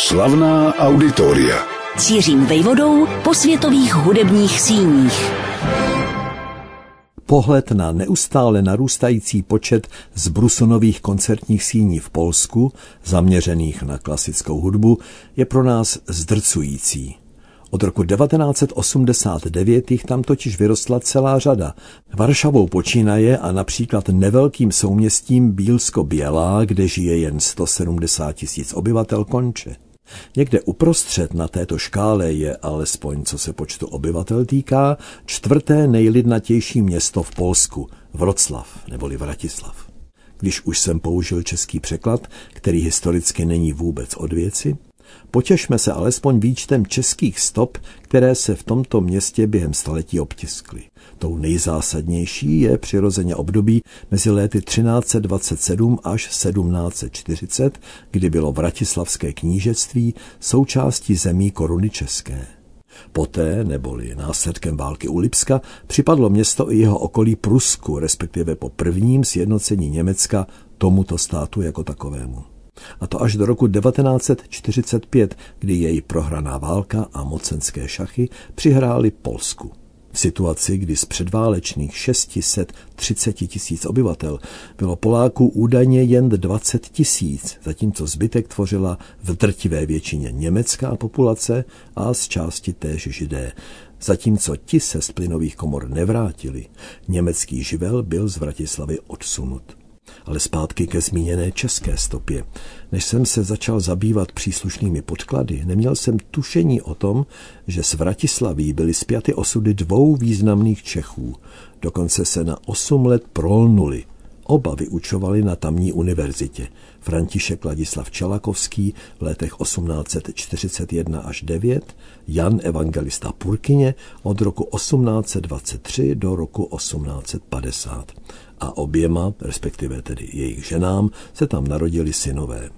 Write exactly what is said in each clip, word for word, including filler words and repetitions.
Slavná auditoria. Cířím vejvodou po světových hudebních síních. Pohled na neustále narůstající počet zbrusunových koncertních síní v Polsku, zaměřených na klasickou hudbu, je pro nás zdrcující. Od roku devatenáct set osmdesát devět jich tam totiž vyrostla celá řada. Varšavou počínaje a například nevelkým souměstím Bílsko-Bělá, kde žije jen sto sedmdesát tisíc obyvatel, konče. Někde uprostřed na této škále je, alespoň co se počtu obyvatel týká, čtvrté nejlidnatější město v Polsku, Vroclav neboli Vratislav. Když už jsem použil český překlad, který historicky není vůbec od věci, potěšme se alespoň výčtem českých stop, které se v tomto městě během staletí obtiskly. Tou nejzásadnější je přirozeně období mezi léty třináct set dvacet sedm až sedmnáct set čtyřicet, kdy bylo Vratislavské knížectví součástí zemí koruny české. Poté, neboli následkem války u Lipska, připadlo město i jeho okolí Prusku, respektive po prvním sjednocení Německa tomuto státu jako takovému. A to až do roku devatenáct set čtyřicet pět, kdy její prohraná válka a mocenské šachy přihrály Polsku. V situaci, kdy z předválečných šest set třicet tisíc obyvatel bylo Poláků údajně jen dvacet tisíc, zatímco zbytek tvořila v drtivé většině německá populace a z části též Židé. Zatímco ti se z plynových komor nevrátili, německý živel byl z Vratislavy odsunut. Ale zpátky ke zmíněné české stopě. Než jsem se začal zabývat příslušnými podklady, neměl jsem tušení o tom, že s Vratislaví byly spjaty osudy dvou významných Čechů. Dokonce se na osm let prolnuli. Oba vyučovali na tamní univerzitě. František Ladislav Čelakovský v letech osmnáct set čtyřicet jedna až devět, Jan Evangelista Purkyně od roku osmnáct set dvacet tři do roku osmnáct set padesát. A oběma, respektive tedy jejich ženám, se tam narodili synové.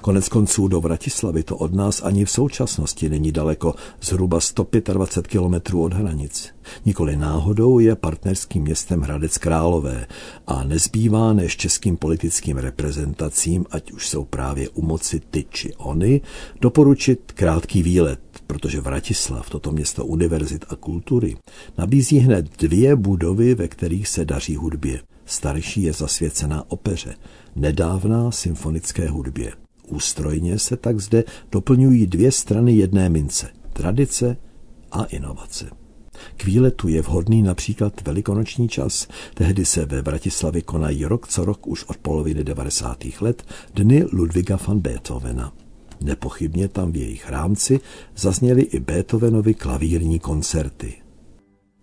Koneckonců do Vratislavy to od nás ani v současnosti není daleko, zhruba sto dvacet pět kilometrů od hranic. Nikoli náhodou je partnerským městem Hradec Králové a nezbývá než českým politickým reprezentacím, ať už jsou právě u moci ty či ony, doporučit krátký výlet, protože Vratislav, toto město univerzit a kultury, nabízí hned dvě budovy, ve kterých se daří hudbě. Starší je zasvěcená opeře, nedávná symfonické hudbě. Ústrojně se tak zde doplňují dvě strany jedné mince – tradice a inovace. K výletu je vhodný například velikonoční čas. Tehdy se ve Vratislavi konají rok co rok už od poloviny devadesátých let dny Ludwiga van Beethovena. Nepochybně tam v jejich rámci zazněly i Beethovenovy klavírní koncerty.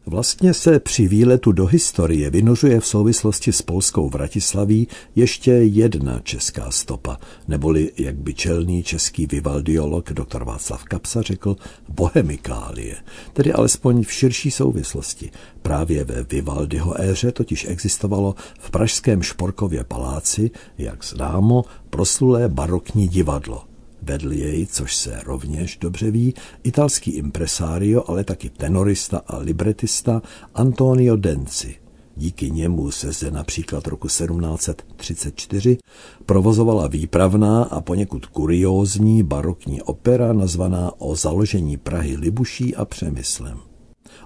Vlastně se při výletu do historie vynořuje v souvislosti s polskou Vratislaví ještě jedna česká stopa, neboli, jak by čelný český vivaldiolog doktor Václav Kapsa řekl, bohemikálie, tedy alespoň v širší souvislosti. Právě ve Vivaldiho éře totiž existovalo v pražském Šporkově paláci, jak známo, proslulé barokní divadlo. Vedl jej, což se rovněž dobře ví, italský impresario, ale taky tenorista a libretista Antonio Denzi. Díky němu se zde například roku sedmnáct set třicet čtyři provozovala výpravná a poněkud kuriózní barokní opera nazvaná O založení Prahy Libuší a Přemyslem.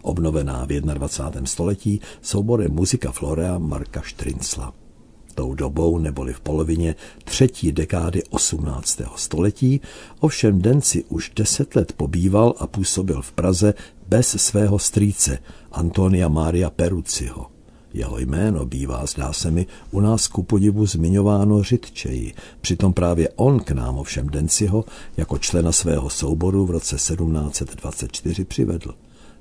Obnovená v jednadvacátém století souborem Musica Florea Marka Štrincla. Tou dobou, neboli v polovině třetí dekády osmnáctého století, ovšem Denzi už deset let pobýval a působil v Praze bez svého strýce, Antonia Maria Perucciho. Jeho jméno bývá, zdá se mi, u nás ku podivu zmiňováno řidčeji, přitom právě on k nám ovšem Denziho jako člena svého souboru v roce sedmnáct set dvacet čtyři přivedl.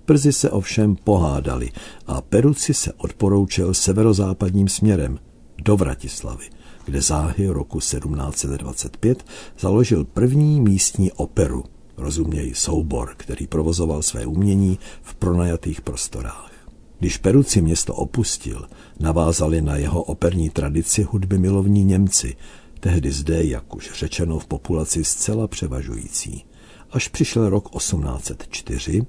Brzy se ovšem pohádali a Perucci se odporoučil severozápadním směrem, do Vratislavy, kde záhy roku sedmnáct set dvacet pět založil první místní operu, rozuměj soubor, který provozoval své umění v pronajatých prostorách. Když Perucci město opustil, navázali na jeho operní tradici hudby milovní Němci, tehdy zde, jak už řečeno, v populaci zcela převažující. až přišel rok osmnáct set čtyři,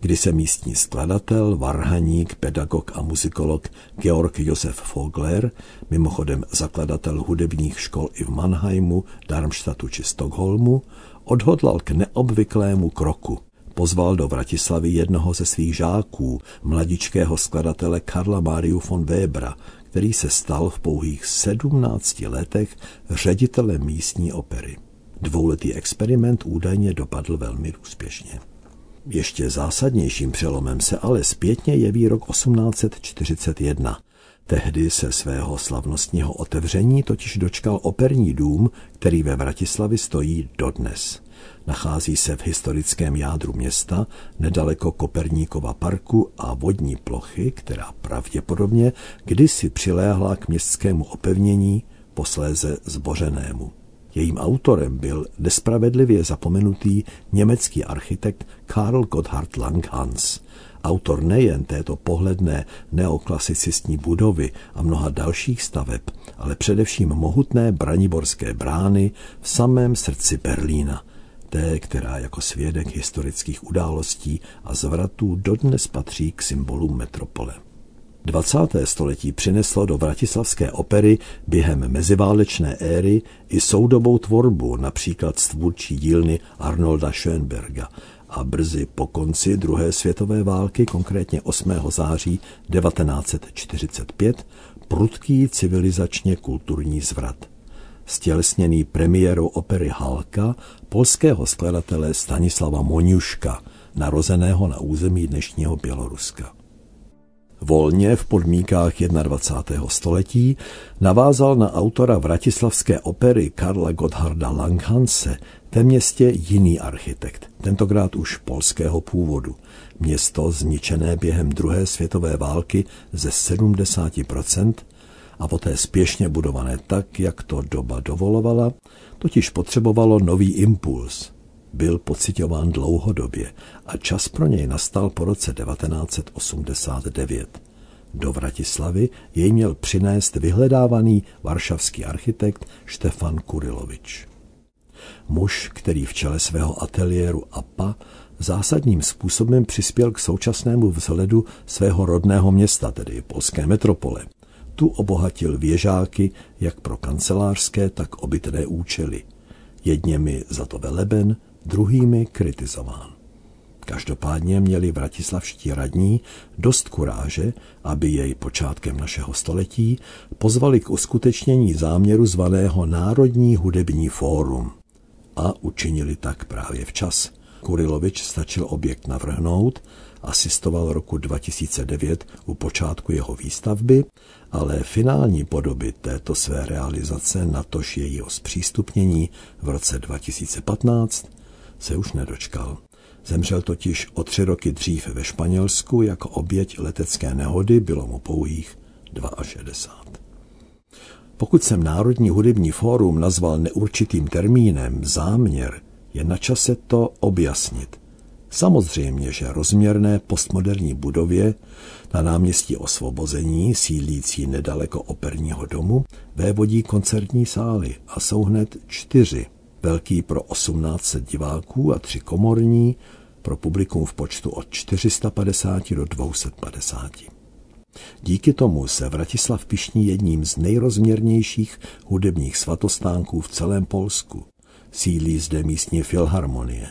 kdy se místní skladatel, varhaník, pedagog a muzikolog Georg Josef Vogler, mimochodem zakladatel hudebních škol i v Mannheimu, Darmstadtu či Stockholmu, odhodlal k neobvyklému kroku. Pozval do Vratislavy jednoho ze svých žáků, mladičkého skladatele Karla Mariu von Webera, který se stal v pouhých sedmnácti letech ředitelem místní opery. Dvouletý experiment údajně dopadl velmi úspěšně. Ještě zásadnějším přelomem se ale zpětně jeví rok osmnáct set čtyřicet jedna. Tehdy se svého slavnostního otevření totiž dočkal operní dům, který ve Vratislavi stojí dodnes. Nachází se v historickém jádru města, nedaleko Koperníkova parku a vodní plochy, která pravděpodobně kdysi přiléhla k městskému opevnění, posléze zbořenému. Jejím autorem byl nespravedlivě zapomenutý německý architekt Karl Gotthard Langhans, autor nejen této pohledné neoklasicistní budovy a mnoha dalších staveb, ale především mohutné braniborské brány v samém srdci Berlína, té, která jako svědek historických událostí a zvratů dodnes patří k symbolům metropole. dvacáté století přineslo do vratislavské opery během meziválečné éry i soudobou tvorbu, například z tvůrčí dílny Arnolda Schoenberga, a brzy po konci druhé světové války, konkrétně osmého září devatenáct set čtyřicet pět, prudký civilizačně kulturní zvrat. Stělesněný premiérou opery Halka polského skladatele Stanisława Moniuszka, narozeného na území dnešního Běloruska. Volně v podmínkách jednadvacátého století navázal na autora vratislavské opery Karla Gottharda Langhanse ve městě jiný architekt, tentokrát už polského původu. Město zničené během druhé světové války ze sedmdesáti procent a poté spěšně budované tak, jak to doba dovolovala, totiž potřebovalo nový impuls. Byl pociťován dlouhodobě a čas pro něj nastal po roce devatenáct set osmdesát devět. Do Vratislavy jej měl přinést vyhledávaný varšavský architekt Štefan Kurilovič. Muž, který v čele svého ateliéru A P A zásadním způsobem přispěl k současnému vzhledu svého rodného města, tedy polské metropole. Tu obohatil věžáky jak pro kancelářské, tak obytné účely. Jedněmi za to veleben, druhými kritizován. Každopádně měli vratislavští radní dost kuráže, aby jej počátkem našeho století pozvali k uskutečnění záměru zvaného Národní hudební fórum. A učinili tak právě včas. Kurilovič stačil objekt navrhnout, asistoval roku dva tisíce devět u počátku jeho výstavby, ale finální podoby této své realizace, natož jejího zpřístupnění v roce dva tisíce patnáct, se už nedočkal. Zemřel totiž o tři roky dřív ve Španělsku, jako oběť letecké nehody, bylo mu pouhých šedesát dva. Pokud jsem Národní hudební fórum nazval neurčitým termínem záměr, je na čase to objasnit. Samozřejmě, že rozměrné postmoderní budově na náměstí Osvobození, sídlící nedaleko operního domu, vévodí koncertní sály a jsou hned čtyři. Velký pro osmnáct set diváků a tři komorní, pro publikum v počtu od čtyři sta padesáti do dvě stě padesát. Díky tomu se Vratislav pyšní jedním z nejrozměrnějších hudebních svatostánků v celém Polsku. Sídlí zde místní filharmonie,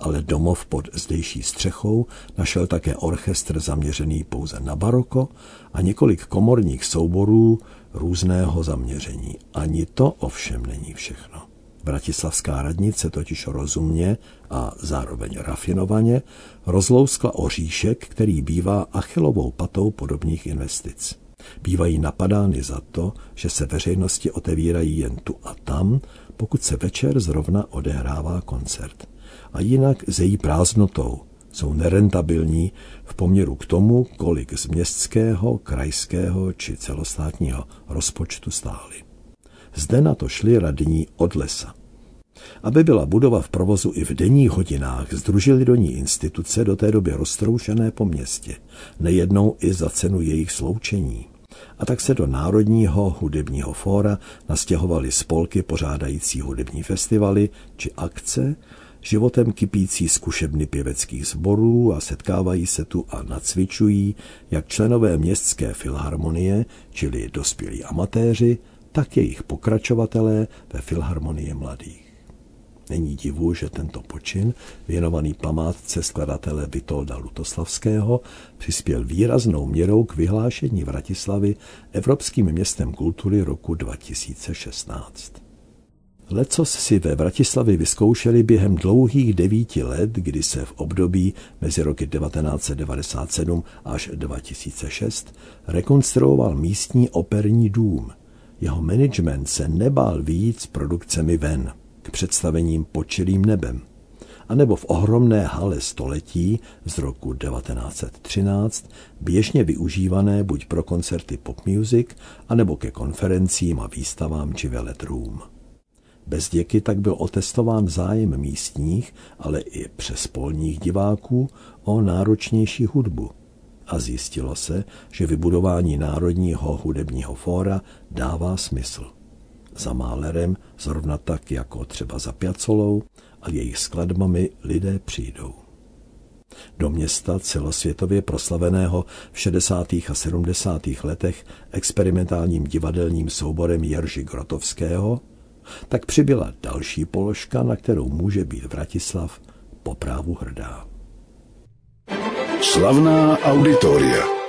ale domov pod zdejší střechou našel také orchestr zaměřený pouze na baroko a několik komorních souborů různého zaměření. Ani to ovšem není všechno. Vratislavská radnice totiž rozumně a zároveň rafinovaně rozlouskla oříšek, který bývá achilovou patou podobných investic. Bývají napadány za to, že se veřejnosti otevírají jen tu a tam, pokud se večer zrovna odehrává koncert. A jinak s její prázdnotou jsou nerentabilní v poměru k tomu, kolik z městského, krajského či celostátního rozpočtu stály. Zde na to šli radní od lesa. Aby byla budova v provozu i v denních hodinách, sdružili do ní instituce do té doby roztroušené po městě, nejednou i za cenu jejich sloučení. A tak se do Národního hudebního fóra nastěhovaly spolky pořádající hudební festivaly či akce, životem kypící zkušebny pěveckých sborů a setkávají se tu a nacvičují jak členové městské filharmonie, čili dospělí amatéři, tak jejich pokračovatelé ve filharmonii mladých. Není divu, že tento počin, věnovaný památce skladatele Vitolda Lutoslavského, přispěl výraznou měrou k vyhlášení Vratislavy Evropským městem kultury roku dva tisíce šestnáct. Lecos si ve Vratislavi vyzkoušeli během dlouhých devíti let, kdy se v období mezi roky devatenáct set devadesát sedm až dva tisíce šest rekonstruoval místní operní dům. Jeho management se nebál vyjít s produkcemi ven, k představením pod čirým nebem, anebo v ohromné hale století z roku devatenáct set třináct, běžně využívané buď pro koncerty pop music, anebo ke konferencím a výstavám či veletrům. Bezděky tak byl otestován zájem místních, ale i přespolních diváků o náročnější hudbu. A zjistilo se, že vybudování Národního hudebního fóra dává smysl. Za Málerem, zrovna tak jako třeba za Piazzolou a jejich skladbami lidé přijdou. Do města celosvětově proslaveného v šedesátých a sedmdesátých letech experimentálním divadelním souborem Jerzy Grotowského tak přibyla další položka, na kterou může být Vratislav po právu hrdá. Slavná auditoria.